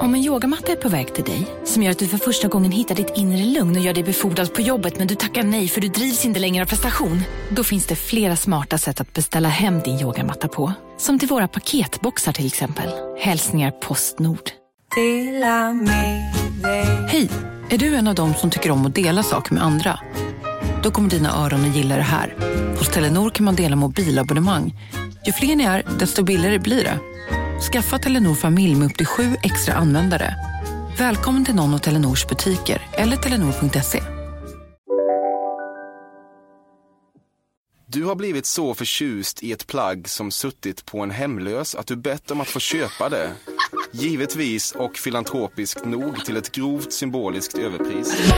Om en yogamatta är på väg till dig, som gör att du för första gången hittar ditt inre lugn och gör dig befordrad på jobbet men du tackar nej för du drivs inte längre av prestation. Då finns det flera smarta sätt att beställa hem din yogamatta på. Som till våra paketboxar till exempel. Hälsningar Postnord. Hej, är du en av dem som tycker om att dela saker med andra? Då kommer dina öron gilla det här. Hos Telenor kan man dela mobilabonnemang. Ju fler ni är, desto billigare blir det. Skaffa Telenor familj med upp till 7 extra användare. Välkommen till någon av Telenors butiker eller telenor.se. Du har blivit så förtjust i ett plagg som suttit på en hemlös att du bett om att få köpa det. Givetvis och filantropiskt nog till ett grovt symboliskt överpris.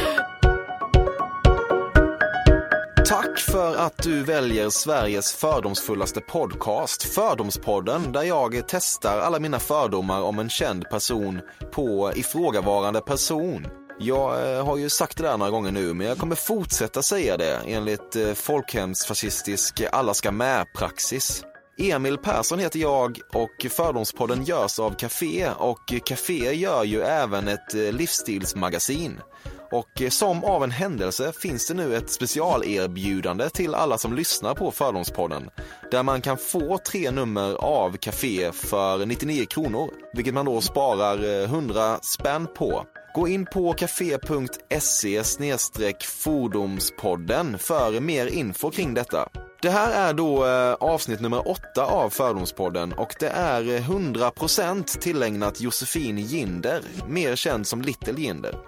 Tack för att du väljer Sveriges fördomsfullaste podcast, Fördomspodden, där jag testar alla mina fördomar om en känd person på ifrågavarande person. Jag har ju sagt det där några gånger nu, men jag kommer fortsätta säga det enligt folkhemsfascistisk alla ska med-praxis. Emil Persson heter jag och Fördomspodden görs av Café, och Café gör ju även ett livsstilsmagasin. Och som av en händelse finns det nu ett specialerbjudande till alla som lyssnar på Fördomspodden, där man kan få 3 nummer av Café för 99 kronor, vilket man då sparar 100 spänn på. Gå in på café.se/fördomspodden för mer info kring detta. Det här är då avsnitt nummer 8 av Fördomspodden, och det är 100% tillägnat Josefin Jinder, mer känd som Little Jinder.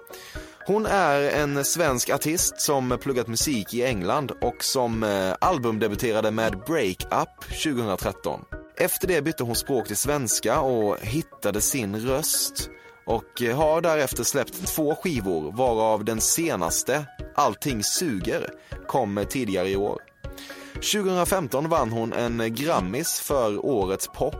Hon är en svensk artist som pluggat musik i England och som albumdebuterade med Breakup 2013. Efter det bytte hon språk till svenska och hittade sin röst, och har därefter släppt 2 skivor, varav den senaste, Allting suger, kom tidigare i år. 2015 vann hon en Grammis för årets pop.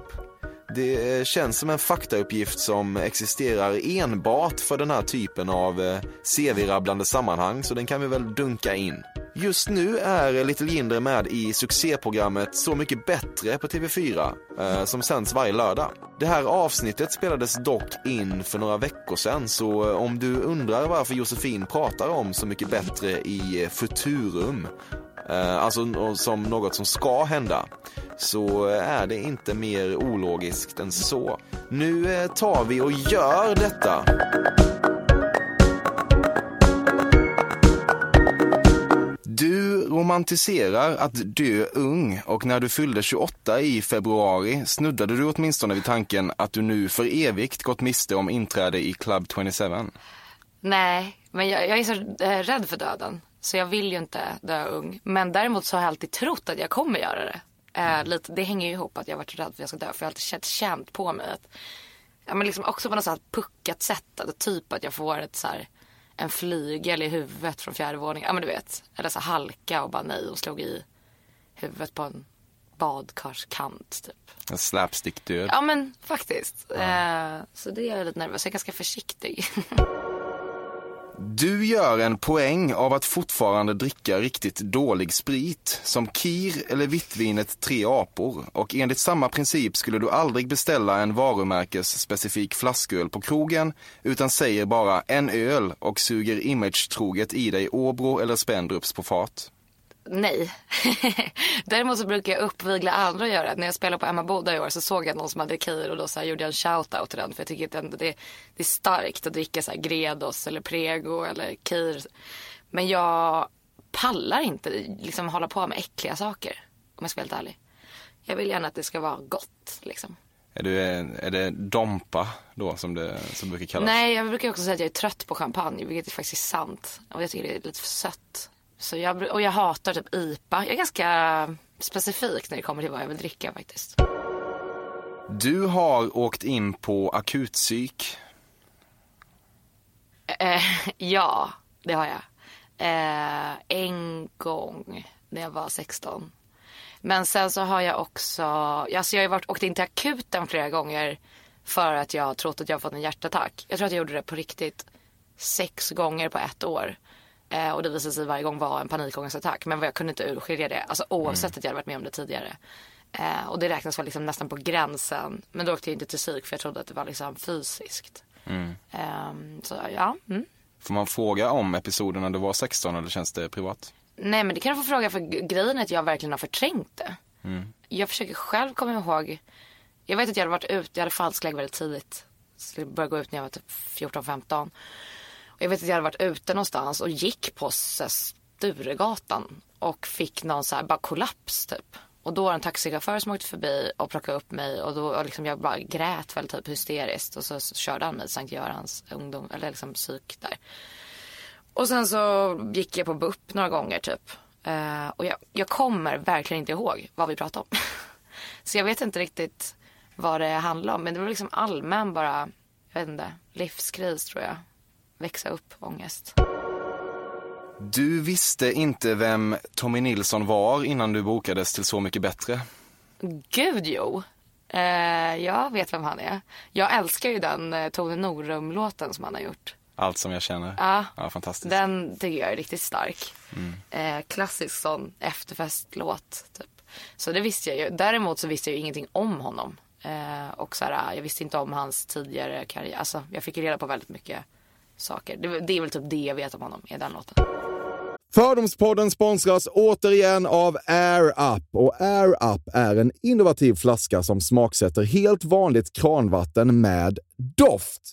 Det känns som en faktauppgift som existerar enbart för den här typen av CV-rabblande sammanhang, så den kan vi väl dunka in. Just nu är Little Jinder med i succéprogrammet Så mycket bättre på TV4, som sänds varje lördag. Det här avsnittet spelades dock in för några veckor sedan, så om du undrar varför Josefin pratar om Så mycket bättre i Futurum, alltså som något som ska hända, så är det inte mer ologiskt än så. Nu tar vi och gör detta. Du romantiserar att dö ung, och när du fyllde 28 i februari snuddade du åtminstone vid tanken att du nu för evigt gått miste om inträde i Club 27. Nej, men jag är så rädd för döden, så jag vill ju inte dö ung. Men däremot så har jag alltid trott att jag kommer göra det. Lite, det hänger ju ihop att jag har varit rädd för att jag ska dö, för jag har alltid känt på mig att, ja, men liksom också på något sådant puckat sätt, att typ att jag får ett så här, en flygel i huvudet från 4:e våningen, ja men du vet, eller så halka och bara nej och slog i huvudet på en badkarskant typ. En slapstick-död. Ja men faktiskt, så det är jag lite nervös, jag är ganska försiktig. Du gör en poäng av att fortfarande dricka riktigt dålig sprit, som kir eller vittvinet 3 apor, och enligt samma princip skulle du aldrig beställa en varumärkesspecifik flasköl på krogen, utan säger bara en öl och suger imagetroget i dig Åbro eller Spendrups på fart. Nej. Däremot så brukar jag uppvigla andra att göra det. När jag spelade på Emma Boda i år så såg jag någon som hade kir, och då så här gjorde jag en shoutout till den, för jag tycker att det är starkt att dricka så här Gredos eller Prego eller kir. Men jag pallar inte liksom hålla på med äckliga saker, om jag ska vara helt ärlig. Jag vill gärna att det ska vara gott liksom. Är det dompa då som brukar kallas? Nej, jag brukar också säga att jag är trött på champagne, vilket är faktiskt sant. Och jag tycker det är lite för sött. Så jag hatar typ IPA. Jag är ganska specifik när det kommer till vad jag vill dricka faktiskt. Du har åkt in på akutpsyk. Ja, det har jag. En gång när jag var 16. Men sen så har jag också... Alltså jag har åkt in till akuten flera gånger för att jag trott att jag fått en hjärtattack. Jag tror att jag gjorde det på riktigt 6 gånger på 1 år. Och det visade sig varje gång vara en panikångestattack. Men jag kunde inte urskilja det, alltså oavsett att jag hade varit med om det tidigare. Och det räknas väl liksom nästan på gränsen. Men då åkte jag inte till psyk, för jag trodde att det var liksom fysiskt. Så ja. Får man fråga om episoderna du var 16 eller känns det privat? Nej, men det kan jag få fråga, för grejen är att jag verkligen har förträngt det. Jag försöker själv komma ihåg. Jag vet att jag hade varit ut, jag hade falsklägg väldigt tidigt. Jag började gå ut när jag var typ 14-15. Och jag vet att jag hade varit ute någonstans och gick på Sturegatan och fick någon så här bara kollaps typ. Och då var en taxichaufför som åkte förbi och plockade upp mig. Och då och liksom jag bara grät väl typ hysteriskt. Och så körde han mig Sankt Görans ungdom, eller liksom psyk där. Och sen så gick jag på BUP några gånger typ. Och jag kommer verkligen inte ihåg vad vi pratade om. Så jag vet inte riktigt vad det handlar om. Men det var liksom allmän bara, jag vet inte, livskris tror jag. Växa upp, ångest. Du visste inte vem Tommy Nilsson var innan du bokades till Så mycket bättre. Gud jo. Jag vet vem han är. Jag älskar ju den Tony Norum-låten som han har gjort. Allt som jag känner. Ja, fantastiskt. Den tycker jag är riktigt stark. Klassisk sån efterfestlåt typ. Så det visste jag ju. Däremot så visste jag ju ingenting om honom. Och så här, jag visste inte om hans tidigare karriär. Alltså jag fick reda på väldigt mycket saker. Det är väl typ det jag vet om honom i den låten. Fördomspodden sponsras återigen av Air Up. Och Air Up är en innovativ flaska som smaksätter helt vanligt kranvatten med doft.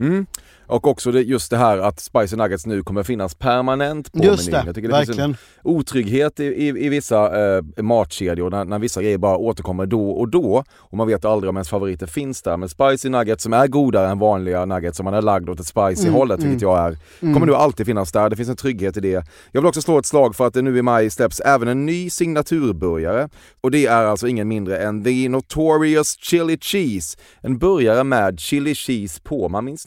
Mm. Och också just det här att spicy nuggets nu kommer finnas permanent på menyn. Just det, jag tycker det verkligen finns en otrygghet i vissa matkedjor när vissa grejer bara återkommer då. Och man vet aldrig om ens favoriter finns där. Men spicy nuggets som är godare än vanliga nuggets som man har lagd åt ett spicy-hållet, vilket jag är, kommer nu alltid finnas där. Det finns en trygghet i det. Jag vill också slå ett slag för att det nu i maj släpps även en ny signaturburgare. Och det är alltså ingen mindre än The Notorious Chili Cheese. En burgare med chili cheese på. Man minns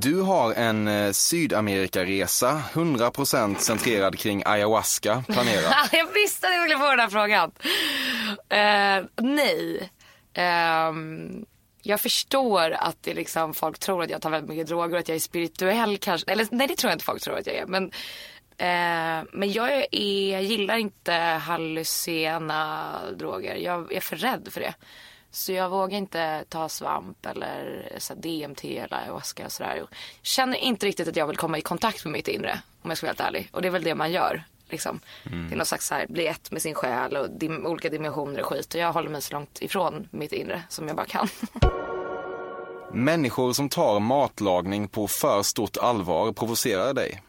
Du har en Sydamerika-resa, 100% centrerad kring ayahuasca, planerad. Jag visste att du ville få den här frågan. Nej. Jag förstår att det liksom, folk tror att jag tar väldigt mycket droger och att jag är spirituell kanske. Eller nej, det tror jag inte folk tror att jag är. Men jag gillar inte hallucina droger. Jag är för rädd för det. Så jag vågar inte ta svamp eller så DMT eller ayahuasca och sådär. Jag känner inte riktigt att jag vill komma i kontakt med mitt inre, om jag ska vara helt ärlig. Och det är väl det man gör, liksom. Det är någon slags här, bli ett med sin själ och olika dimensioner och skit. Och jag håller mig så långt ifrån mitt inre som jag bara kan. Människor som tar matlagning på för stort allvar provocerar dig.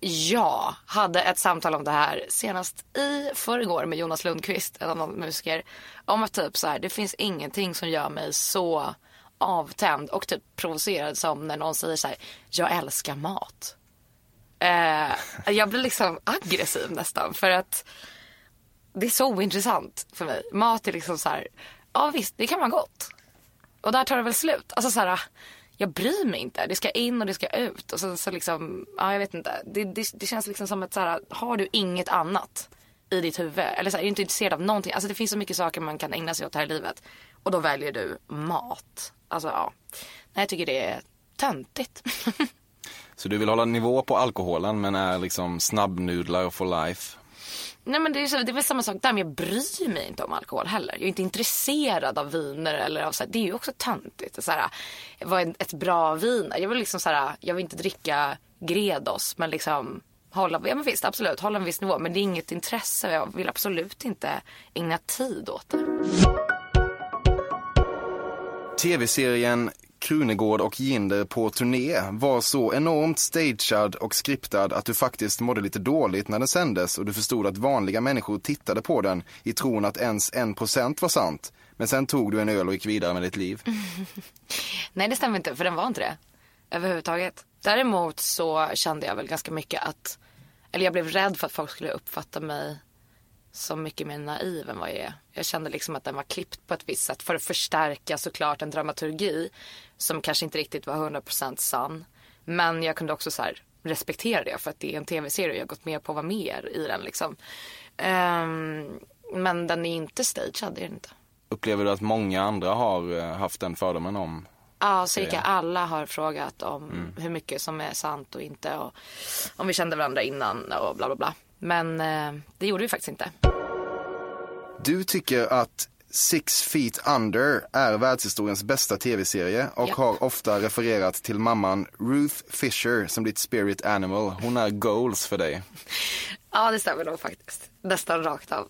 Jag hade ett samtal om det här senast i förrgår med Jonas Lundqvist, en annan musiker, om att typ så här, det finns ingenting som gör mig så avtänd och typ provocerad som när någon säger så här: jag älskar mat. Jag blir liksom aggressiv nästan, för att det är så ointressant för mig. Mat är liksom så här, ja visst, det kan vara gott. Och där tar det väl slut. Alltså så här, jag bryr mig inte. Det ska in och det ska ut. Och så liksom, ja jag vet inte. Det känns liksom som att så här, har du inget annat i ditt huvud? Eller så här, är du inte intresserad av någonting? Alltså det finns så mycket saker man kan ägna sig åt här i livet. Och då väljer du mat. Alltså ja. Nej, jag tycker det är töntigt. Så du vill hålla nivå på alkoholen, men är liksom snabbnudlar for life? Nej, men det är väl samma sak där, men jag bryr mig inte om alkohol heller. Jag är inte intresserad av viner eller av så här, det är ju också töntigt så här, vad är ett bra vin? Jag vill liksom så här, jag vill inte dricka Gredos, men liksom hålla, ja men visst, absolut, hålla en viss nivå, men det är inget intresse, jag vill absolut inte ägna tid åt det. TV-serien Krunegård och Jinder på turné var så enormt stagead och skriptad att du faktiskt mådde lite dåligt när den sändes, och du förstod att vanliga människor tittade på den i tron att ens 1% var sant. Men sen tog du en öl och gick vidare med ditt liv. Nej, det stämmer inte, för den var inte det överhuvudtaget. Däremot så kände jag väl ganska mycket att, eller jag blev rädd för att folk skulle uppfatta mig så mycket mer naiv än vad jag är. Jag kände liksom att den var klippt på ett visst sätt för att förstärka såklart en dramaturgi som kanske inte riktigt var 100% sann. Men jag kunde också så här respektera det, för att det är en tv-serie och jag har gått med på vad mer i den liksom. Men den är inte stagead, det är den inte. Upplever du att många andra har haft den fördomen om? Ja, cirka alla har frågat om hur mycket som är sant och inte, och om vi kände varandra innan och bla bla bla. Men det gjorde vi faktiskt inte. Du tycker att Six Feet Under är världshistoriens bästa tv-serie och har ofta refererat till mamman Ruth Fisher som ditt spirit animal. Hon är goals för dig. Ja, det stämmer nog faktiskt. Nästan rakt av.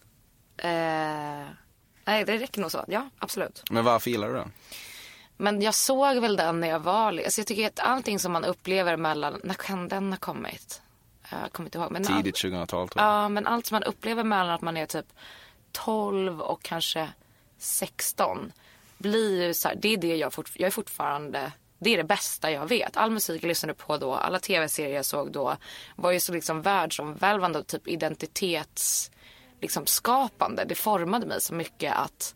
Nej, det räcker nog så. Ja, absolut. Men varför gillar du den? Men jag såg väl den när jag var... Alltså jag tycker att allting som man upplever mellan... När kan den ha kommit? Jag kommer inte ihåg. Men tidigt 2000-tal. Ja, men allt som man upplever mellan att man är typ 12 och kanske 16 blir så här, det är det jag är fortfarande, det är det bästa jag vet. All musik jag lyssnade på då, alla tv-serier jag såg då var ju så liksom världsomvälvande och typ identitets liksom skapande. Det formade mig så mycket att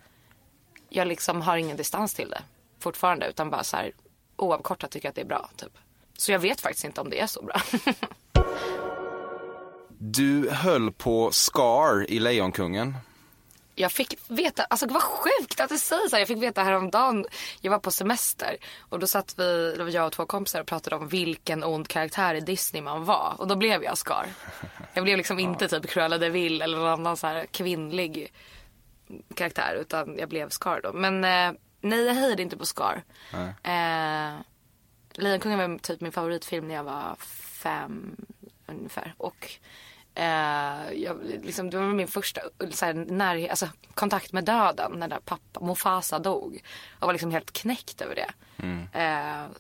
jag liksom har ingen distans till det fortfarande, utan bara så här oavkortat tycker jag att det är bra typ. Så jag vet faktiskt inte om det är så bra. Du höll på Scar i Lejonkungen. Jag fick veta, alltså vad sjukt att det sägs här. Jag fick veta häromdagen, jag var på semester. Och då satt vi, då var jag och två kompisar och pratade om vilken ond karaktär i Disney man var. Och då blev jag Scar. Jag blev liksom inte typ Cruella de Vil eller någon annan så här kvinnlig karaktär. Utan jag blev Scar då. Men nej, jag hejade inte på Scar. Lejonkungen var typ min favoritfilm när jag var 5 ungefär. Och... jag, liksom, det var min första så här, kontakt med döden när där pappa Mufasa dog. Jag var liksom helt knäckt över det.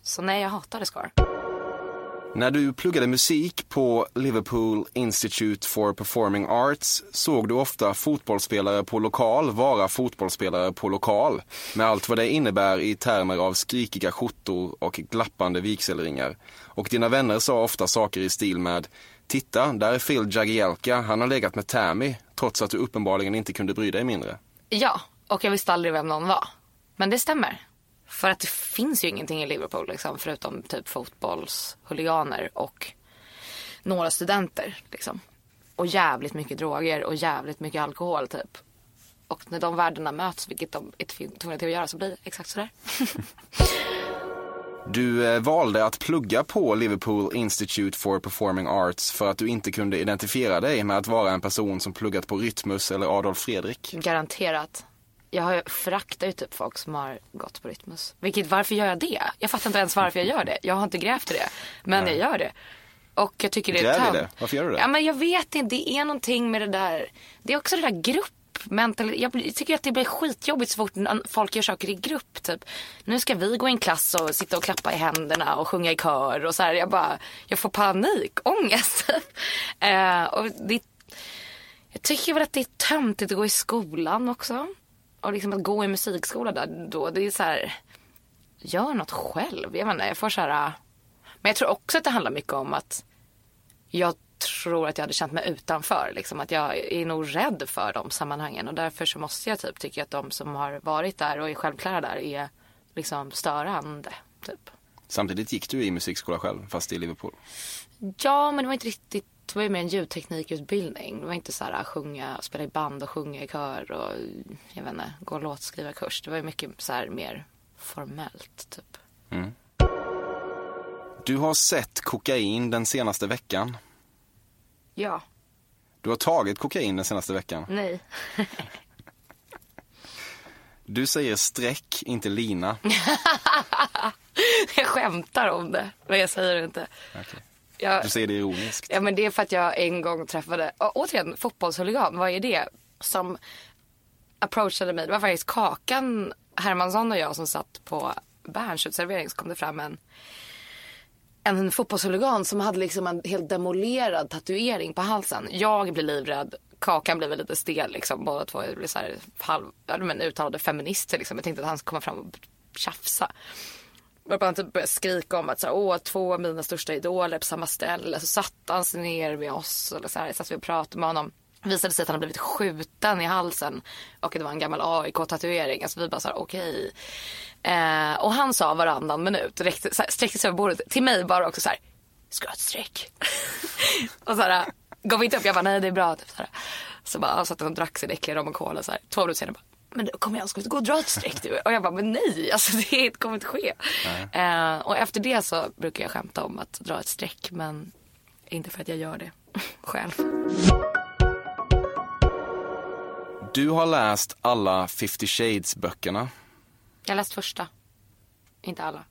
Så nej, jag hatade Scar. När du pluggade musik på Liverpool Institute for Performing Arts såg du ofta fotbollsspelare på lokal vara fotbollsspelare på lokal, med allt vad det innebär i termer av skrikiga skjortor och glappande vigselringar. Och dina vänner sa ofta saker i stil med: titta, där är Phil Jagielka. Han har legat med Tammy, trots att du uppenbarligen inte kunde bry dig mindre. Ja, och jag visste aldrig vem någon var. Men det stämmer. För att det finns ju ingenting i Liverpool liksom, förutom typ fotbollshuliganer och några studenter. Liksom. Och jävligt mycket droger och jävligt mycket alkohol typ. Och när de världarna möts, vilket de är tvungna till att göra, så blir det exakt sådär. Du valde att plugga på Liverpool Institute for Performing Arts för att du inte kunde identifiera dig med att vara en person som pluggat på Rytmus eller Adolf Fredrik. Garanterat. Jag föraktar ju typ folk som har gått på Rytmus. Varför gör jag det? Jag fattar inte ens varför jag gör det. Jag har inte grävt det, men jag gör det. Och jag tycker det är det. Varför gör du det? Ja, men jag vet inte. Det är någonting med det där. Det är också det där grupp. Jag tycker att det blir skitjobbigt så fort folk gör saker i grupp typ. Nu ska vi gå i en klass och sitta och klappa i händerna och sjunga i kör och så här, jag får panik, ångest. Jag tycker väl att det är töntigt att gå i skolan också. Och liksom att gå i musikskola där då, det är så här, gör något själv. Jag vet inte, jag får så här, men jag tror också att det handlar mycket om att jag tror att jag hade känt mig utanför liksom, att jag är nog rädd för de sammanhangen och därför så måste jag typ tycka att de som har varit där och är självklara där är liksom störande typ. Samtidigt gick du i musikskola själv fast i Liverpool. Ja, men det var inte riktigt, det var ju mer en ljudteknikutbildning. Det var inte så här sjunga, spela i band och sjunga i kör och jag vet inte, gå och låtskriva kurs. Det var ju mycket så här mer formellt typ. Mm. Du har sett kokain den senaste veckan. Ja. Du har tagit kokain den senaste veckan? Nej. Du säger streck, inte lina. Jag skämtar om det, men jag säger det inte. Okay. Du säger det ironiskt. Ja, men det är för att jag en gång träffade... återigen, fotbollshuligan, vad är det som approachade mig? Det var faktiskt Kakan Hermansson och jag som satt på bärnskjutservering, så kom det fram en fotbollshuligan som hade liksom en helt demolerad tatuering på halsen. Jag blir livrädd. Kakan blir väl lite stel liksom. Båda två blir så här uttalade feminister liksom. Jag tänkte att han skulle komma fram och tjafsa. Han typ började skrika om att så här, två av mina största idoler på samma ställe. Så satt han sig ner med oss. Eller så här, satt vi och pratade med honom. Visade sig att han hade blivit skjuten i halsen. Och det var en gammal AIK-tatuering. Alltså vi bara så här, okej. Och han sa varannan minut, sträckte sig över bordet till mig bara också så här: ska jag ett streck? Och så här, gav inte upp. Jag bara nej, det är bra typ, så bara han satt och drack sin äckliga rom och cola så här. 2 minuter senare bara, men kom igen, ska vi inte gå och dra ett streck du? Och jag bara, men nej, alltså det kommer inte ske. Och efter det så brukar jag skämta om att dra ett streck, men inte för att jag gör det själv. Du har läst alla 50 Shades-böckerna. Jag läst första. Inte alla.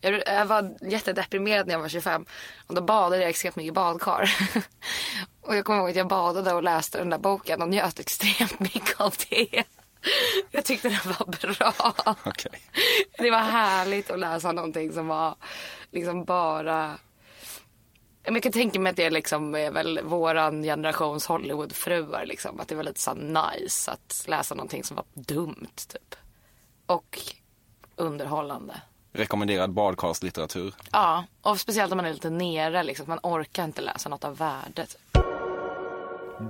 Jag var jättedeprimerad när jag var 25. Och då badade jag extremt mycket i badkar. Och jag kommer ihåg att jag badade och läste den där boken. Och njöt extremt mycket av det. Jag tyckte det var bra. Okay. Det var härligt att läsa någonting som var liksom bara... Jag kan tänka mig att det liksom är väl våran generations Hollywoodfruar liksom. Att det var lite så nice att läsa någonting som var dumt typ. Och underhållande. Rekommenderad badkastlitteratur. Ja, och speciellt om man är lite nere liksom. Man orkar inte läsa något av värde typ.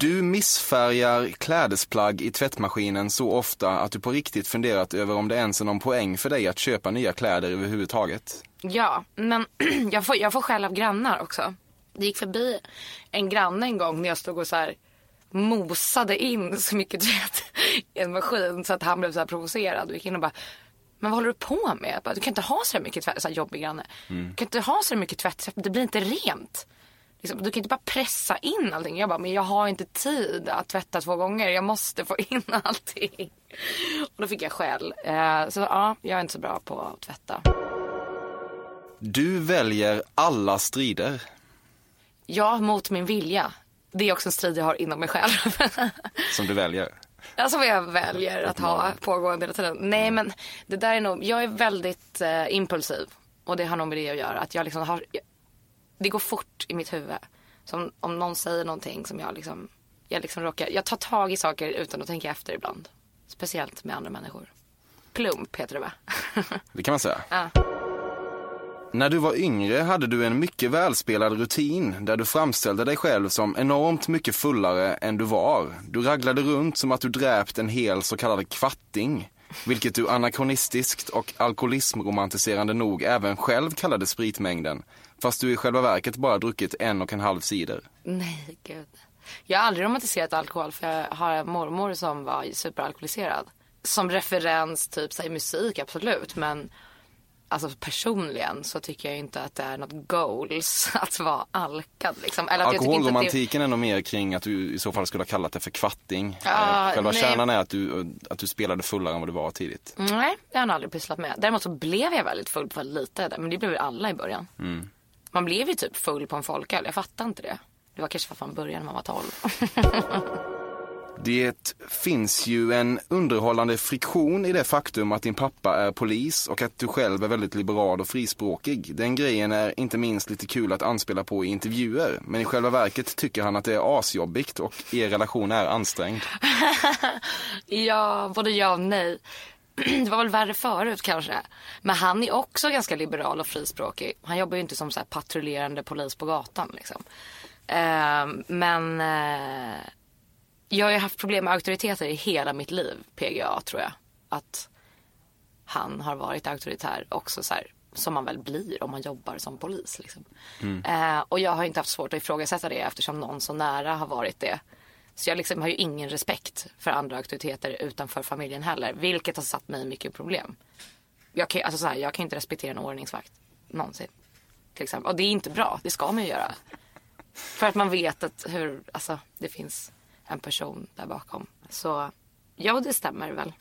Du missfärgar klädesplagg i tvättmaskinen så ofta att du på riktigt funderat över om det ens är någon poäng för dig att köpa nya kläder överhuvudtaget. Ja, men jag får skäll av grannar också. Det gick förbi en granne en gång när jag stod och så här mosade in så mycket tvätt i en maskin så att han blev så här provocerad och gick in och bara, men vad håller du på med? Bara, du kan inte ha så här mycket tvätt, så här jobbig granne. Du kan inte ha så här mycket tvätt, det blir inte rent. Du kan inte bara pressa in allting. Jag bara, men jag har inte tid att tvätta 2 gånger. Jag måste få in allting. Och då fick jag skäll. Så ja, jag är inte så bra på att tvätta. Du väljer alla strider. Ja, mot min vilja. Det är också en strid jag har inom mig själv. Som du väljer? Ja, som jag väljer att ha pågående hela tiden. Nej, men det där är nog... Jag är väldigt impulsiv. Och det har nog med det att göra. Att jag liksom har... Det går fort i mitt huvud. Som om någon säger någonting som jag liksom råkar... Jag tar tag i saker utan att tänka efter ibland. Speciellt med andra människor. Plump heter det, va? Det kan man säga. Ja. När du var yngre hade du en mycket välspelad rutin där du framställde dig själv som enormt mycket fullare än du var. Du raglade runt som att du dräpt en hel så kallad kvatting. Vilket du anakronistiskt och alkoholismromantiserande nog även själv kallade spritmängden. Fast du i själva verket bara druckit 1,5 cider. Nej, gud. Jag har aldrig romantiserat alkohol för jag har en mormor som var superalkoholiserad. Som referens typ i musik, absolut. Men alltså, personligen så tycker jag inte att det är något goals att vara alkad. Liksom. Eller att alkoholromantiken är nog mer kring att du i så fall skulle ha kallat det för kvatting. Själva kärnan är att du spelade fullare än vad du var tidigt. Nej, det har jag aldrig pysslat med. Däremot så blev jag väldigt full på lite. Men det blev ju alla i början. Mm. Man blev ju typ full på en folköl. Jag fattar inte det. Det var kanske för att man började när man var 12. Det finns ju en underhållande friktion i det faktum att din pappa är polis och att du själv är väldigt liberal och frispråkig. Den grejen är inte minst lite kul att anspela på i intervjuer. Men i själva verket tycker han att det är asjobbigt och er relation är ansträngd. Ja, både ja och nej. Det var väl värre förut kanske. Men han är också ganska liberal och frispråkig. Han jobbar ju inte som så här patrullerande polis på gatan liksom. Jag har ju haft problem med auktoriteter i hela mitt liv, PGA, tror jag. Att han har varit auktoritär också så här, som man väl blir om man jobbar som polis. Liksom. Mm. Och jag har inte haft svårt att ifrågasätta det eftersom någon så nära har varit det. Så jag liksom har ju ingen respekt för andra auktoriteter utanför familjen heller. Vilket har satt mig mycket problem. Jag kan inte respektera en ordningsvakt någonsin. Till exempel. Och det är inte bra, det ska man ju göra. För att man vet att det finns... en person där bakom. Så ja, det stämmer väl.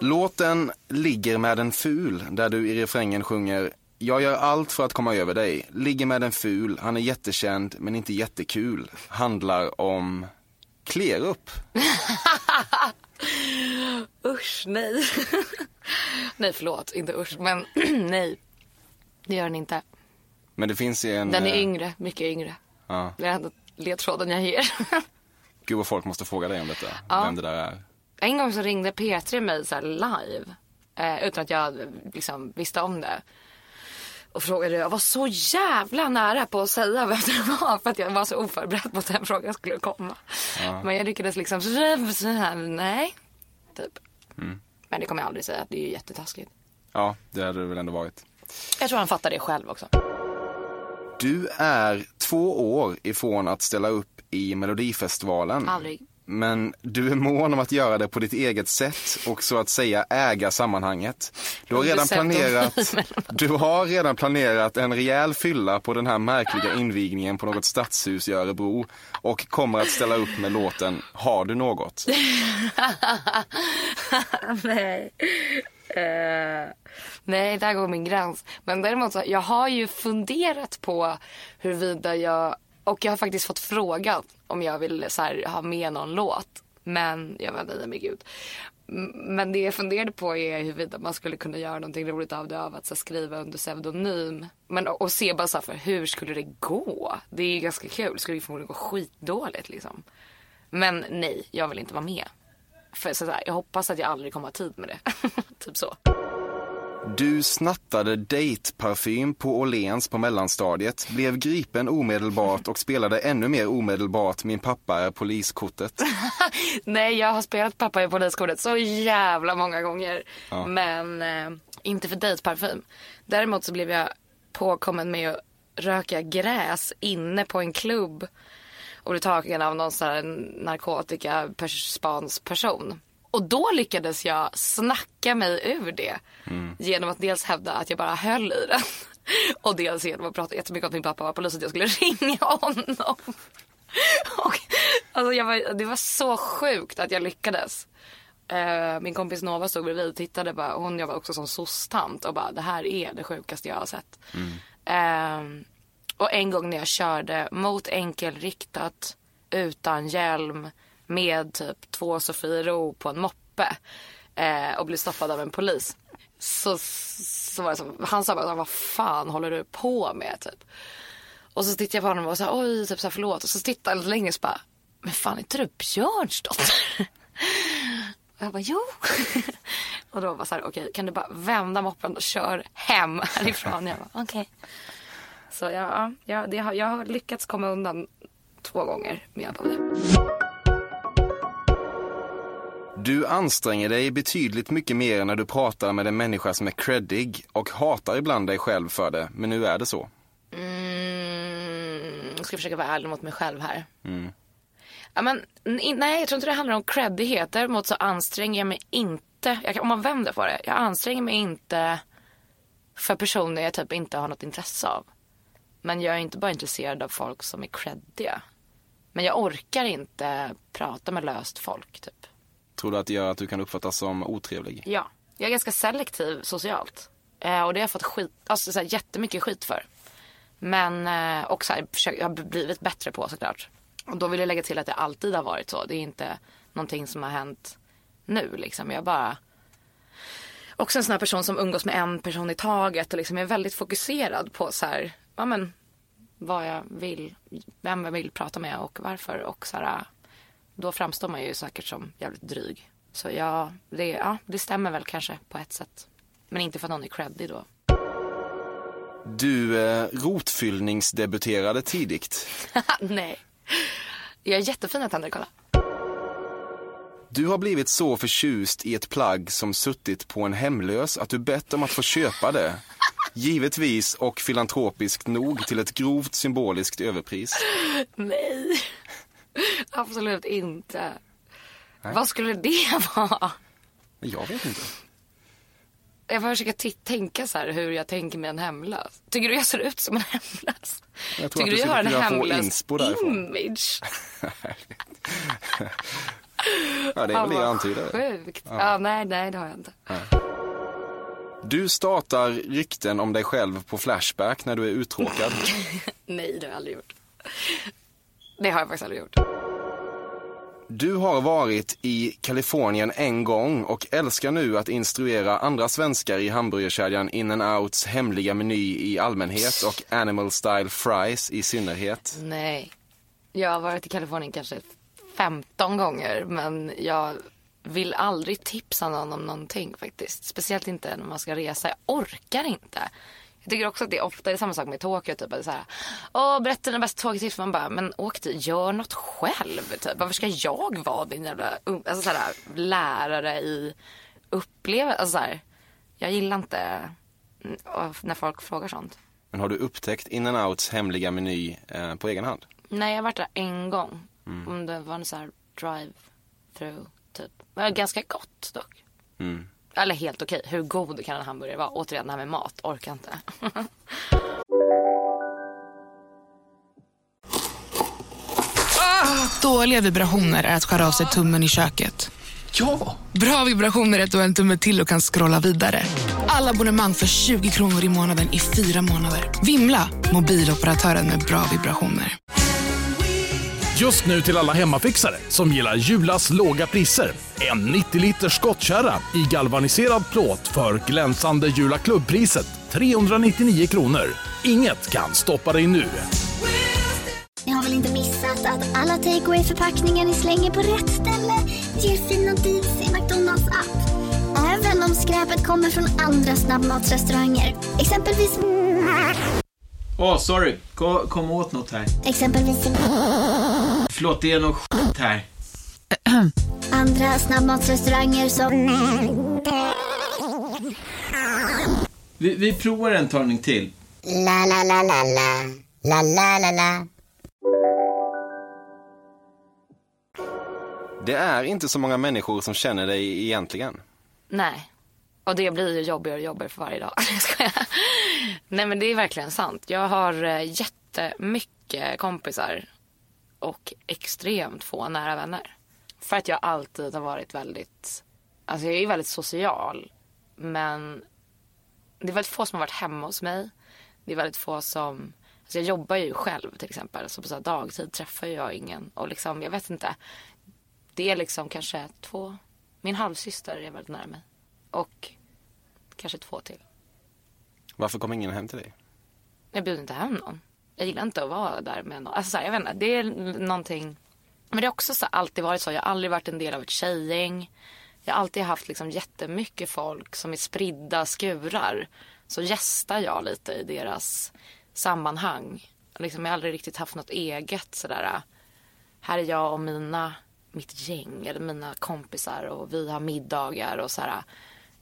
Låten Ligger med en ful, där du i refrängen sjunger jag gör allt för att komma över dig. Ligger med en ful, han är jättekänd men inte jättekul. Handlar om Klerup. Usch, nej. Nej, förlåt, inte usch, men nej. Det gör den inte. Men det finns ju en... Den är yngre, mycket yngre. Ja. Det är ändå ledtråden jag ger. Gud, och folk måste fråga dig om detta. Ja. Vem det där är. En gång så ringde Petri mig så här live. Utan att jag liksom visste om det. Och frågade, jag var så jävla nära på att säga vem det var. För att jag var så oförberedd på att den frågan skulle komma. Ja. Men jag lyckades liksom så här, nej. Typ. Mm. Men det kommer jag aldrig säga. Det är ju jättetaskigt. Ja, det hade det väl ändå varit. Jag tror han fattar det själv också. Du är 2 år ifrån att ställa upp i Melodifestivalen. Aldrig. men du är mån om att göra det på ditt eget sätt och så att säga äga sammanhanget. Du har redan planerat en rejäl fylla på den här märkliga invigningen på något stadshus i Örebro och kommer att ställa upp med låten Har du något? Nej. Nej, där går min gräns. Men däremot så, jag har ju funderat på huruvida jag... Och jag har faktiskt fått frågan om jag vill så här, ha med någon låt. Men jag var nej, men gud. Men det jag funderade på är huruvida man skulle kunna göra någonting roligt av det, av att så här, skriva under pseudonym. Men, och se bara så här, för hur skulle det gå? Det är ju ganska kul. Det skulle ju förmodligen gå skitdåligt liksom. Men nej, jag vill inte vara med. För så här, jag hoppas att jag aldrig kommer ha tid med det. Typ så. Du snattade date-parfym på Åhléns på mellanstadiet, blev gripen omedelbart och spelade ännu mer omedelbart Min pappa är poliskortet. Nej, jag har spelat Pappa är poliskortet så jävla många gånger. Ja. Men inte för date-parfym. Däremot så blev jag påkommen med att röka gräs inne på en klubb och blev tagen av någon sån här narkotikaspansperson. Och då lyckades jag snacka mig ur det genom att dels hävda att jag bara höll i den och dels genom att prata jättemycket om att min pappa var polis och att jag skulle ringa honom. Och, alltså det var så sjukt att jag lyckades. Min kompis Nova stod bredvid och tittade bara, och hon jobbade också som sosstant och bara, det här är det sjukaste jag har sett. Och en gång när jag körde mot enkelriktat utan hjälm med typ 2 Sofiero på en moppe och blev stoppad av en polis. Så var det så, han sa bara, vad fan håller du på med typ? Och så tittade jag på honom och sa, oj, typ så här, förlåt. Och så tittade jag lite längre och så bara, men fan är inte du Björnsdotter? Och jag bara, jo. Och då var så här, okej, kan du bara vända moppen och kör hem härifrån? Jag bara, okej. Så jag har lyckats komma undan 2 gånger med hjälp av det. Du anstränger dig betydligt mycket mer när du pratar med en människa som är creddig och hatar ibland dig själv för det, men nu är det så. Jag ska försöka vara ärlig mot mig själv här. Ja, men, nej, jag tror inte det handlar om creddighet. Däremot så anstränger jag mig inte, om man vänder på det, jag anstränger mig inte för personer jag typ inte har något intresse av. Men jag är inte bara intresserad av folk som är creddiga. Men jag orkar inte prata med löst folk typ. Tror du att det gör att du kan uppfattas som otrevlig? Ja, jag är ganska selektiv socialt. Och det har jag fått jättemycket skit för. Men också jag har blivit bättre på såklart. Och då vill jag lägga till att det alltid har varit så. Det är inte någonting som har hänt nu liksom. Jag bara... Också en sån här person som umgås med en person i taget. Och liksom är väldigt fokuserad på så här... Ja, men, vad jag vill, vem jag vill prata med och varför. Och så här... Då framstår man ju säkert som jävligt dryg. Så det stämmer väl kanske på ett sätt. Men inte för att någon är creddig då. Du rotfyllningsdebuterade tidigt. Nej. Jag har jättefina tänder, kolla. Du har blivit så förtjust i ett plagg som suttit på en hemlös att du bett om att få köpa det. Givetvis och filantropiskt nog till ett grovt symboliskt överpris. Nej. Absolut inte. Nej. Vad skulle det vara? Jag vet inte. Jag försöker tänka så här hur jag tänker med en hemlös. Tycker du jag ser ut som en hemlös? Jag tror Tycker du jag har en hemlös image? Ja, det är väl det jag antyder. Sjukt. Ja, nej, det har jag inte. Nej. Du startar rykten om dig själv på Flashback när du är uttråkad. Nej, det har jag aldrig gjort. Det har jag faktiskt aldrig gjort. Du har varit i Kalifornien en gång och älskar nu att instruera andra svenskar i hamburgerkedjan In-N-Outs hemliga meny i allmänhet och Animal Style Fries i synnerhet. Nej, jag har varit i Kalifornien kanske 15 gånger, men jag vill aldrig tipsa någon om någonting faktiskt. Speciellt inte när man ska resa, jag orkar inte. Jag tycker också att det är ofta är samma sak med Tokyo. Typ att såhär, berätta den bästa tågtips. Man bara, men åk dit, gör något själv typ. Varför ska jag vara din jävla lärare i upplevelse? Alltså, jag gillar inte när folk frågar sånt. Men har du upptäckt In-N-Outs hemliga meny på egen hand? Nej, jag har varit där en gång. Det var en så här drive-through typ. Men ganska gott dock. Mm. Eller helt okej. Hur god kan en hamburgare vara? Återigen, det här med mat. Orkar inte. Dåliga vibrationer är att skära av sig tummen i köket. Ja! Bra vibrationer är att du har en tumme till och kan scrolla vidare. Alla abonnemang för 20 kronor i månaden i 4 månader. Vimla! Mobiloperatören med bra vibrationer. Just nu till alla hemmafixare som gillar Julas låga priser. En 90-liter skottkärra i galvaniserad plåt för glänsande Jula klubbpriset 399 kronor. Inget kan stoppa dig nu. Ni har väl inte missat att alla takeaway-förpackningar ni slänger på rätt ställe ger fina deals i McDonalds app. Även om skräpet kommer från andra snabbmatsrestauranger. Exempelvis... Åh, sorry. Kom åt något här. Exempelvis... Förlåt, det är något skit här. Andra snabbmatsrestauranger som... Vi provar en törning till. La la la la la. La la la la. Det är inte så många människor som känner dig egentligen. Nej. Och det blir ju jobbigare och jobbigare för varje dag. Nej, men det är verkligen sant. Jag har jättemycket kompisar och extremt få nära vänner. För att jag alltid har varit väldigt... Alltså jag är väldigt social. Men det är väldigt få som har varit hemma hos mig. Det är väldigt få som... Alltså jag jobbar ju själv till exempel. Så på så här dagtid träffar jag ingen. Och liksom, jag vet inte... Det är liksom kanske 2... Min halvsyster är väldigt nära mig. Och kanske 2 till. Varför kom ingen hem till dig? Jag bjuder inte hem någon. Jag gillar inte att vara där med någon. Alltså så här, jag vet inte, det är någonting... Men det har också så, alltid varit så. Jag har aldrig varit en del av ett tjejgäng. Jag har alltid haft liksom jättemycket folk som är spridda skurar. Så gästar jag lite i deras sammanhang. Liksom, jag har aldrig riktigt haft något eget sådär... Här är jag och mitt gäng eller mina kompisar och vi har middagar och så här,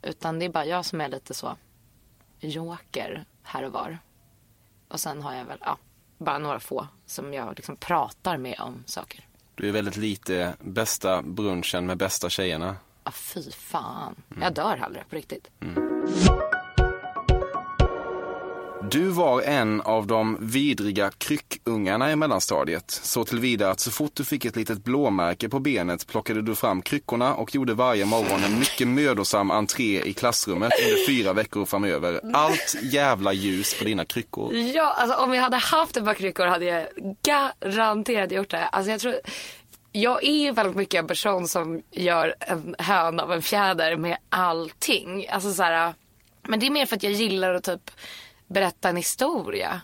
utan det är bara jag som är lite så joker här och var. Och sen har jag väl bara några få som jag liksom pratar med om saker. Du är väldigt lite bästa brunchen med bästa tjejerna. Ja, fy fan. Jag dör hellre på riktigt. Du var en av de vidriga kryckungarna i mellanstadiet, så tillvida att så fort du fick ett litet blåmärke på benet plockade du fram kryckorna och gjorde varje morgon en mycket mödosam entré i klassrummet under 4 veckor framöver. Allt jävla ljus på dina kryckor. Ja, alltså om jag hade haft ett par kryckor hade jag garanterat gjort det. Alltså jag tror... Jag är väldigt mycket en person som gör en höna av en fjäder med allting. Alltså så här... Men det är mer för att jag gillar att typ... berätta en historia.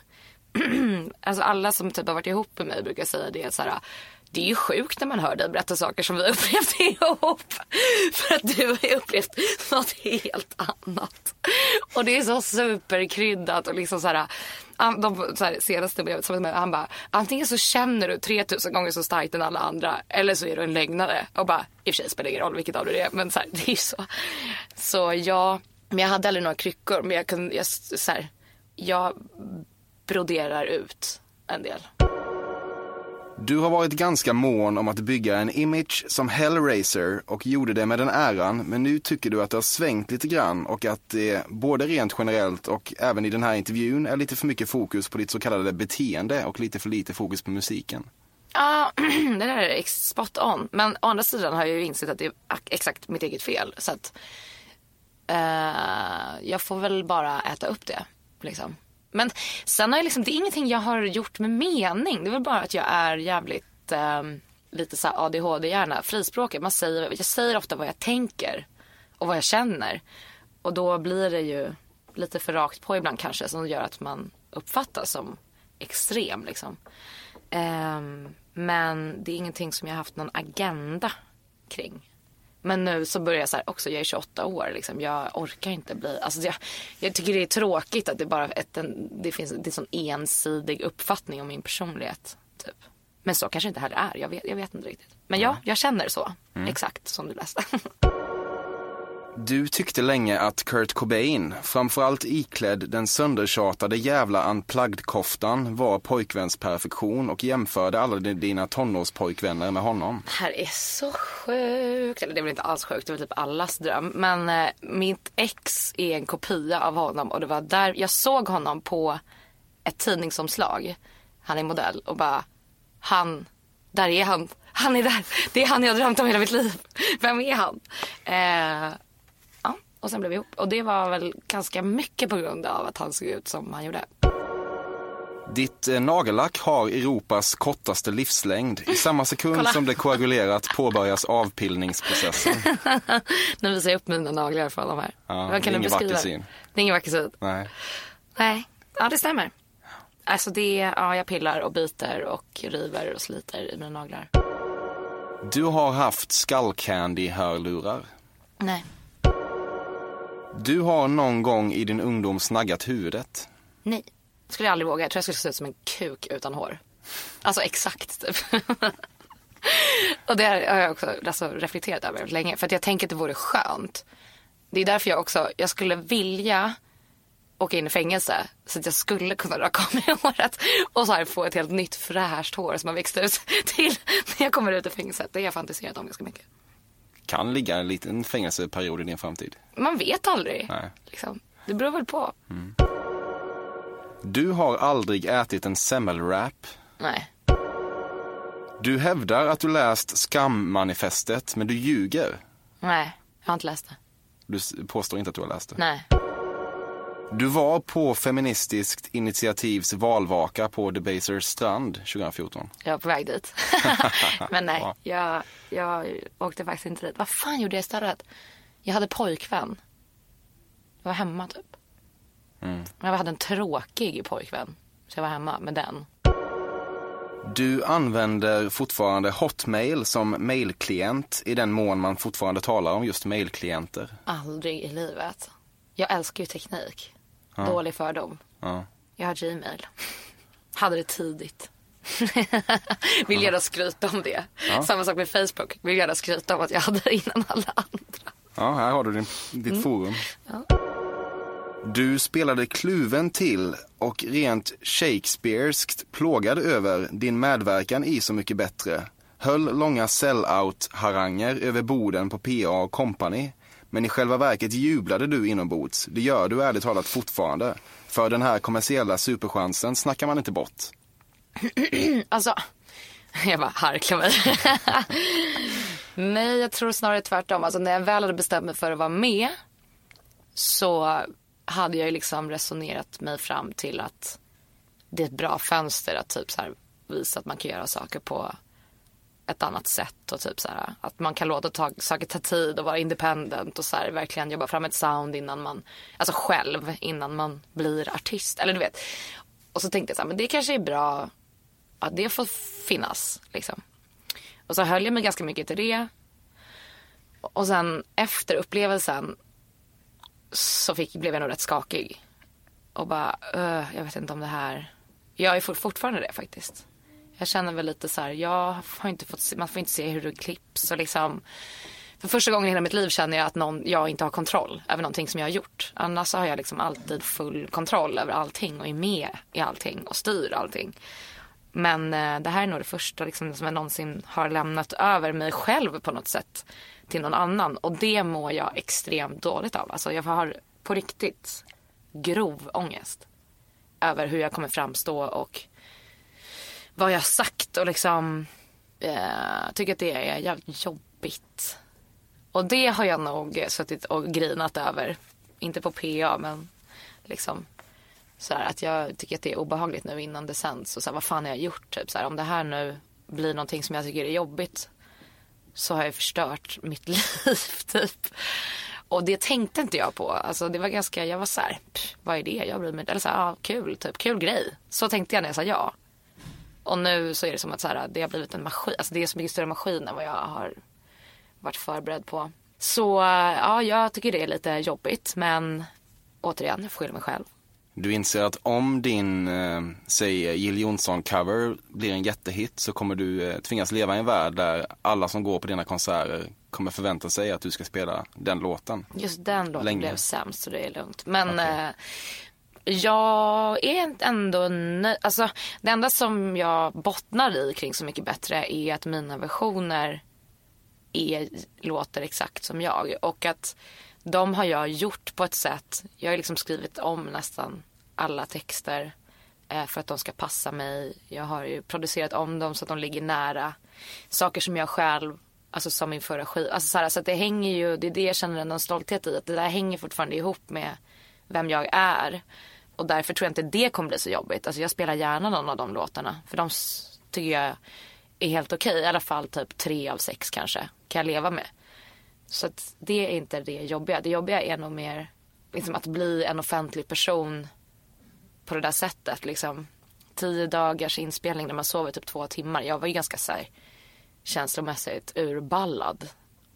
Alltså alla som typ har varit ihop med mig brukar säga det så här: det är ju sjukt när man hör dig berätta saker som vi upplevt ihop, för att du har upplevt något helt annat. Och det är så superkryddat. Och liksom såhär, de så här, senaste brevet som han bara, antingen så känner du 3000 gånger så starkt än alla andra, eller så är du en lögnare. Och bara, i och för sig spelar ingen roll vilket av det är. Men så här, det är ju så. Så jag, men jag hade aldrig några kryckor. Men jag kunde, så här. Jag broderar ut en del. Du har varit ganska mån om att bygga en image som Hellraiser och gjorde det med den äran, men nu tycker du att det har svängt lite grann och att det både rent generellt och även i den här intervjun är lite för mycket fokus på ditt så kallade beteende och lite för lite fokus på musiken. Ja, det där är spot on. Men å andra sidan har jag ju insett att det är exakt mitt eget fel. Så att jag får väl bara äta upp det. Liksom. Men sen har jag liksom, det är ingenting jag har gjort med mening. Det är väl bara att jag är jävligt lite så här ADHD-hjärna, frispråkig. Jag säger ofta vad jag tänker och vad jag känner. Och då blir det ju lite för rakt på ibland kanske, som gör att man uppfattas som extrem liksom. Men det är ingenting som jag har haft någon agenda kring. Men nu så börjar jag så här också, jag är 28 år liksom, jag orkar inte bli, alltså jag tycker det är tråkigt att det bara det finns en sån ensidig uppfattning om min personlighet typ. Men så kanske inte heller är, jag vet inte riktigt. Men jag känner så, exakt som du läste. Du tyckte länge att Kurt Cobain, framförallt iklädd den söndertjatade jävla unplugged-koftan, var pojkväns perfektion och jämförde alla dina tonårspojkvänner med honom. Det här är så sjukt. Eller det är väl inte alls sjukt, det är typ allas dröm. Men mitt ex är en kopia av honom och det var där jag såg honom på ett tidningsomslag. Han är modell och bara, där är han. Han är där. Det är han jag drömt om hela mitt liv. Vem är han? Och sen blev vi ihop. Och det var väl ganska mycket på grund av att han såg ut som han gjorde. Ditt nagellack har Europas kortaste livslängd. I samma sekund som det koagulerat påbörjas avpillningsprocessen. Nu visar jag upp mina naglar för alla de här. Ja, vad kan du beskriva? Det är ingen vacker syn. Nej. Ja, det stämmer. Alltså jag pillar och biter och river och sliter i mina naglar. Du har haft skallcandy-hörlurar. Nej. Du har någon gång i din ungdom snaggat huvudet. Nej, skulle jag aldrig våga. Jag tror jag skulle se ut som en kuk utan hår. Alltså exakt typ. Och det har jag också reflekterat över länge. För att jag tänker att det vore skönt. Det är därför jag skulle vilja åka in i fängelse. Så att jag skulle kunna raka av mig håret. Och så här få ett helt nytt fräscht hår som har växt ut till när jag kommer ut i fängelset. Det har jag fantiserat om ganska mycket. Kan ligga en liten fängelseperiod i din framtid. Man vet aldrig. Nej. Liksom. Det beror väl på. Mm. Du har aldrig ätit en semmelwrap. Nej. Du hävdar att du läst Skammanifestet, men du ljuger. Nej, jag har inte läst det. Du påstår inte att du har läst det? Nej. Du var på Feministiskt initiativs valvaka på Debasers strand 2014. Jag var på väg dit. Men nej, jag åkte faktiskt inte dit. Vad fan gjorde jag istället? Jag hade pojkvän. Jag var hemma typ. Mm. Jag hade en tråkig pojkvän. Så jag var hemma med den. Du använder fortfarande Hotmail som mailklient i den mån man fortfarande talar om just mailklienter. Aldrig i livet. Jag älskar ju teknik. Ja. Dålig fördom. Ja. Jag har Gmail. Hade det tidigt. Vill gärna skryta om det. Ja. Samma sak med Facebook. Vill gärna skryta om att jag hade det innan alla andra. Ja, här har du ditt forum. Ja. Du spelade kluven till och rent Shakespeareskt plågad över din medverkan i Så mycket bättre. Höll långa sell-out-haranger över borden på PA och Company. Men i själva verket jublade du inombords. Det gör du ärligt talat fortfarande. För den här kommersiella superchansen snackar man inte bort. Alltså, jag bara harklar mig. Nej, jag tror snarare tvärtom. Alltså, när jag väl hade bestämt mig för att vara med så hade jag liksom resonerat mig fram till att det är ett bra fönster att typ så här visa att man kan göra saker på ett annat sätt och typ så här, att man kan låta saker ta tid och vara independent och så här, verkligen jobba fram ett sound innan man blir artist eller du vet. Och så tänkte jag så här, men det kanske är bra att det får finnas liksom. Och så höll jag mig ganska mycket till det. Och sen efter upplevelsen så blev jag nog rätt skakig och bara jag vet inte om det här. Jag är fortfarande det faktiskt. Jag känner väl lite så här, man får inte se hur det klipps och liksom. För första gången i hela mitt liv känner jag att jag inte har kontroll över någonting som jag har gjort. Annars har jag liksom alltid full kontroll över allting och är med i allting och styr allting. Men det här är nog det första liksom, som jag någonsin har lämnat över mig själv på något sätt till någon annan. Och det mår jag extremt dåligt av. Alltså jag har på riktigt grov ångest över hur jag kommer framstå och vad jag sagt och liksom tycker att det är jävligt jobbigt. Och det har jag nog suttit och grinat över. Inte på PA men liksom så här, att jag tycker att det är obehagligt nu innan det sänds. Och så här, vad fan har jag gjort typ så här, om det här nu blir någonting som jag tycker är jobbigt så har jag förstört mitt liv typ. Och det tänkte inte jag på. Alltså det var ganska, jag var så här, vad är det jag bryr mig? Eller så här, kul typ, kul grej. Så tänkte jag när jag sa ja. Och nu så är det som att så här, det har blivit en maskin. Alltså det är så mycket större maskin än vad jag har varit förberedd på. Så ja, jag tycker det är lite jobbigt. Men återigen, jag skyller mig själv. Du inser att om din, säg Jill Johnson-cover blir en jättehit, så kommer du tvingas leva i en värld där alla som går på dina konserter kommer förvänta sig att du ska spela den låten. Just den låten länge. Blev sämst, så det är lugnt. Men okay. Jag är ändå alltså, det enda som jag bottnar i kring Så mycket bättre är att mina versioner låter exakt som jag. Och att de har jag gjort på ett sätt. Jag har liksom skrivit om nästan alla texter för att de ska passa mig. Jag har ju producerat om dem så att de ligger nära saker som jag själv, alltså som min förra skiv. Alltså så att det hänger ju, det är det jag känner en stolthet i. Att det där hänger fortfarande ihop med vem jag är. Och därför tror jag inte det kommer bli så jobbigt. Alltså jag spelar gärna någon av de låtarna. För de tycker jag är helt okej. I alla fall typ 3 av 6 kanske kan jag leva med. Så att det är inte det jobbiga. Det jobbiga är nog mer liksom att bli en offentlig person på det där sättet. Liksom 10 dagars inspelning där man sover typ 2 timmar. Jag var ju ganska så här, känslomässigt urballad.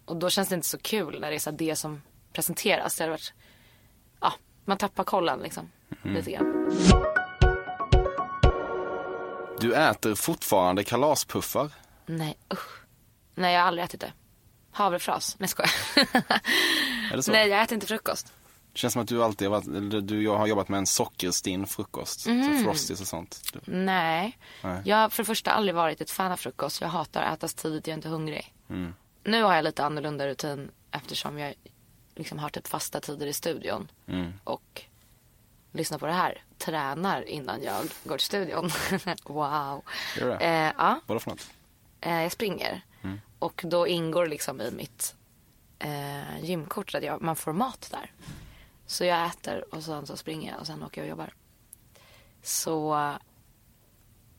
Och då känns det inte så kul när det är så det som presenteras. Det hade varit, ja, man tappar kollen liksom, lite grann. Du äter fortfarande kalaspuffar? Nej, usch. Nej, jag har aldrig ätit det. Havrefras, nej skojar. Är det så? Nej, jag äter inte frukost. Det känns som att du alltid har varit, jag har jobbat med en sockerstinn frukost. Mm. Frosties och sånt. Nej. Jag har för det första aldrig varit ett fan av frukost. Jag hatar att ätas tidigt, jag är inte hungrig. Mm. Nu har jag lite annorlunda rutin eftersom jag liksom har typ fasta tider i studion. Mm. Och lyssnar på det här. Tränar innan jag går till studion. Wow. Gör det? Ja. Vad är det för något? Jag springer. Mm. Och då ingår liksom i mitt gymkort att man får mat där. Så jag äter och sen så springer jag och sen åker jag och jobbar. Så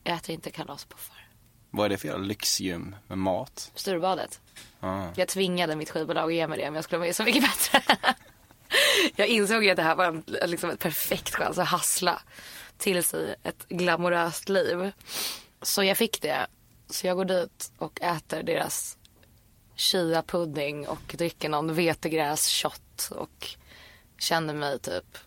jag äter inte kalaspuffar. Vad är det för lyxgym med mat? Sturebadet. Ah. Jag tvingade mitt skivbolag att ge mig det, men jag skulle vara så mycket bättre. Jag insåg ju att det här var liksom ett perfekt chans att hassla till sig ett glamoröst liv. Så jag fick det. Så jag går dit och äter deras chia-pudding och dricker någon vetegräs-shot och känner mig typ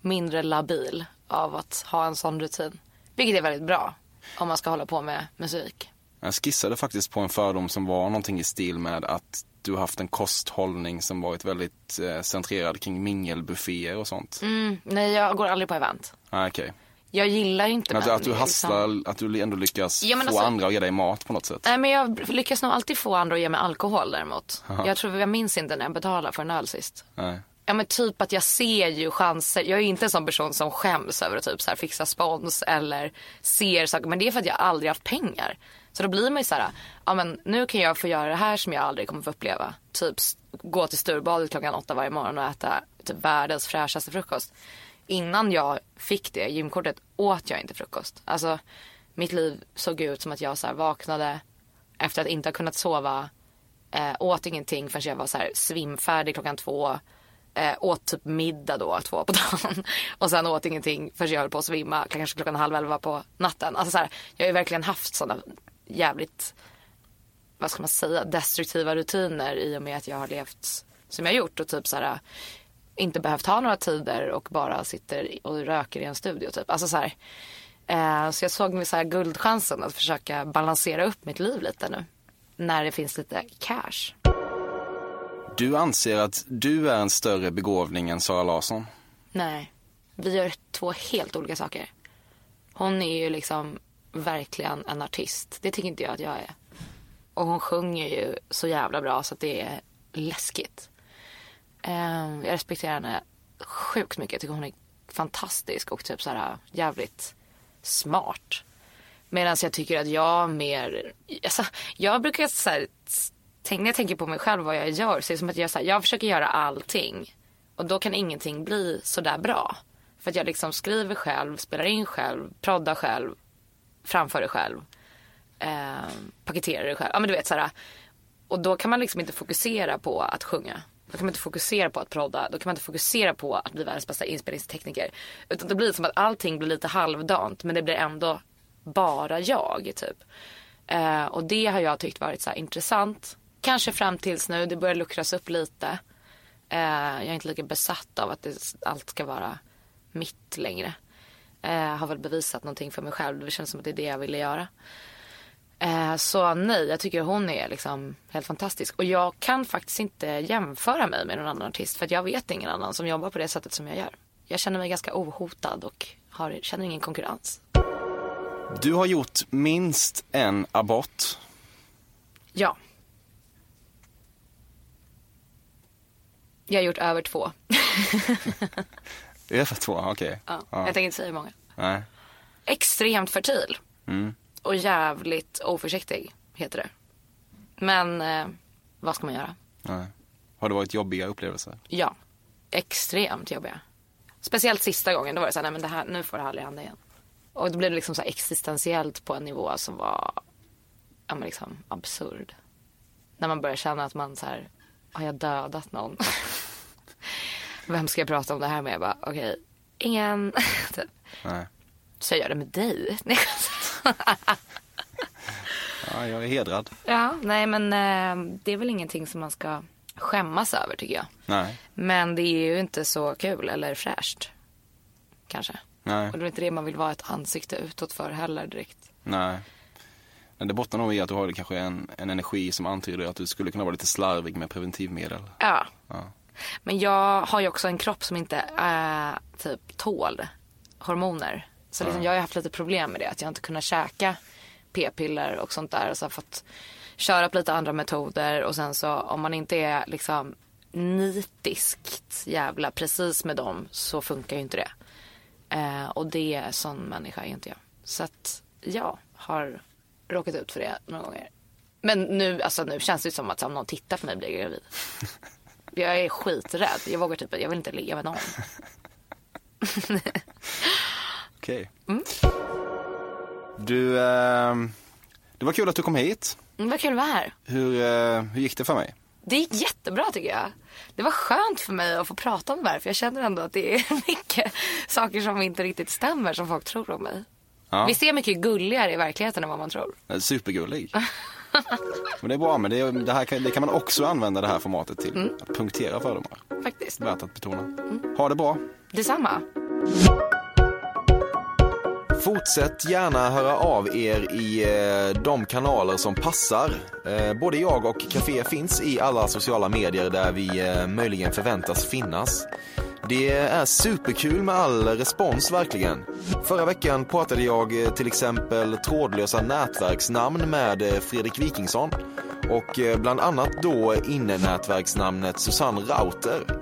mindre labil av att ha en sån rutin. Vilket är väldigt bra om man ska hålla på med musik. Jag skissade faktiskt på en fördom som var någonting i stil med att du har haft en kosthållning som varit väldigt centrerad kring mingelbufféer och sånt. Nej, jag går aldrig på event. Okej. Jag gillar inte att du hasslar, liksom. Att du ändå lyckas få andra att ge dig mat på något sätt. Nej, men jag lyckas nog alltid få andra att ge mig alkohol däremot. Aha. Jag tror jag minns inte när jag betalar för en öl sist. Nej. Ja, men typ att jag ser ju chanser. Jag är ju inte en sån person som skäms över att typ så här fixa spons eller ser saker. Men det är för att jag aldrig haft pengar. Så då blir man ju så här, ja men nu kan jag få göra det här som jag aldrig kommer få uppleva. Typ gå till Sturbadet klockan 8 varje morgon och äta typ världens fräschaste frukost. Innan jag fick det gymkortet åt jag inte frukost. Alltså mitt liv såg ut som att jag så här vaknade efter att inte ha kunnat sova. Åt ingenting förrän jag var så här svimfärdig klockan 2. Åt typ middag då 2 på dagen. Och sen åt ingenting förrän jag höll på att svimma. Kanske klockan 22:30 på natten. Alltså så här, jag har ju verkligen haft sådana jävligt, vad ska man säga, destruktiva rutiner i och med att jag har levt som jag gjort. Och typ så här, inte behövt ha några tider och bara sitter och röker i en studio typ. Alltså så här. Så jag såg mig så här guldchansen att försöka balansera upp mitt liv lite nu. När det finns lite cash. Du anser att du är en större begåvning än Sara Larsson? Nej. Vi gör 2 helt olika saker. Hon är ju liksom verkligen en artist. Det tycker inte jag att jag är. Och hon sjunger ju så jävla bra så att det är läskigt. Jag respekterar henne sjukt mycket. Jag tycker hon är fantastisk och typ så här jävligt smart. Medan jag tycker att jag mer... Alltså, jag brukar så här... När jag tänker på mig själv vad jag gör så är det som att jag, så här, jag försöker göra allting. Och då kan ingenting bli så där bra. För att jag liksom skriver själv, spelar in själv, proddar själv, framför det själv. Paketerar det själv. Ja, men du vet, så här, och då kan man liksom inte fokusera på att sjunga. Då kan man inte fokusera på att prodda. Då kan man inte fokusera på att bli världens bästa inspelningstekniker. Utan det blir som att allting blir lite halvdant. Men det blir ändå bara jag typ. Och det har jag tyckt varit så här intressant. Kanske fram tills nu. Det börjar luckras upp lite. Jag är inte lika besatt av att allt ska vara mitt längre. Har väl bevisat någonting för mig själv. Det känns som att det är det jag ville göra. Så nej, jag tycker hon är liksom helt fantastisk. Och jag kan faktiskt inte jämföra mig med någon annan artist. För att jag vet ingen annan som jobbar på det sättet som jag gör. Jag känner mig ganska ohotad och känner ingen konkurrens. Du har gjort minst en abort. Ja. Jag har gjort över 2. Över 2, okej. Ja, ja. Jag tänker inte säga hur många. Nej. Extremt fertil. Mm. Och jävligt oförsiktig heter det. Men vad ska man göra? Nej. Har det varit jobbiga upplevelser? Ja, extremt jobbiga. Speciellt sista gången, då var det så här, nej men det här, nu får det aldrig hända igen. Och då blev det liksom så här existentiellt på en nivå som var ja, men liksom absurd. När man börjar känna att man så här, har jag dödat någon? Vem ska jag prata om det här med? Jag bara, okej, ingen. Nej. Så jag gör det med dig. Ja, jag är hedrad. Ja, nej men det är väl ingenting som man ska skämmas över tycker jag. Nej. Men det är ju inte så kul eller fräscht. Kanske. Nej. Och det är inte det man vill vara ett ansikte utåt för heller direkt. Nej. Men det bottnar nog i att du har kanske en energi som antyder att du skulle kunna vara lite slarvig med preventivmedel. Ja. Ja. Men jag har ju också en kropp som inte typ tål hormoner. Så liksom, jag har haft lite problem med det. Att jag inte kunnat käka p-piller och sånt där. Och så har jag fått köra på lite andra metoder. Och sen så om man inte är liksom nitiskt jävla precis med dem så funkar ju inte det. Och det är sån människa är inte jag. Så att jag har råkat ut för det några gånger. Men nu, alltså, nu känns det som att om någon tittar på mig blir jag gravid. Jag är skiträdd. Jag vågar typ, jag vill inte ligga med någon. Okej. Mm. Det var kul att du kom hit. Det var kul att vara här. Hur gick det för mig? Det gick jättebra tycker jag. Det var skönt för mig att få prata om det här. För jag känner ändå att det är mycket saker som inte riktigt stämmer som folk tror om mig. Ja. Vi ser mycket gulligare i verkligheten än vad man tror. Supergullig. Men det är bra, men det kan man också använda det här formatet till. Mm. Att punktera fördomar. Faktiskt. Värt att betona. Mm. Ha det bra. Detsamma. Fortsätt gärna höra av er i de kanaler som passar. Både jag och Café finns i alla sociala medier där vi möjligen förväntas finnas. Det är superkul med all respons verkligen. Förra veckan pratade jag till exempel trådlösa nätverksnamn med Fredrik Wikingsson. Och bland annat då innenätverksnamnet Susanne Router.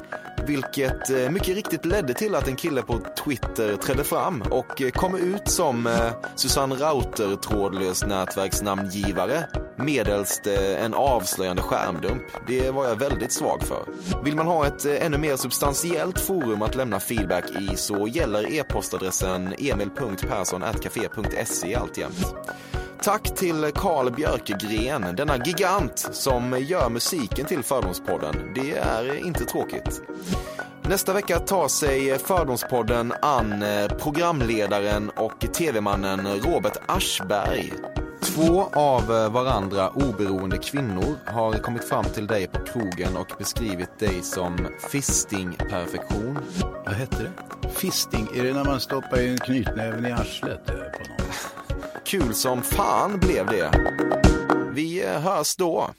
Vilket mycket riktigt ledde till att en kille på Twitter trädde fram och kom ut som Susanne Router trådlös nätverksnamngivare medelst en avslöjande skärmdump. Det var jag väldigt svag för. Vill man ha ett ännu mer substantiellt forum att lämna feedback i så gäller e-postadressen emil.persson@cafe.se alltjämt. Tack till Carl Björkegren, denna gigant som gör musiken till Fördomspodden. Det är inte tråkigt. Nästa vecka tar sig Fördomspodden an programledaren och tv-mannen Robert Aschberg. 2 av varandra oberoende kvinnor har kommit fram till dig på krogen och beskrivit dig som fisting-perfektion. Vad heter det? Fisting, är det när man stoppar en knytnäven i arslet på något? Kul som fan blev det. Vi hörs då.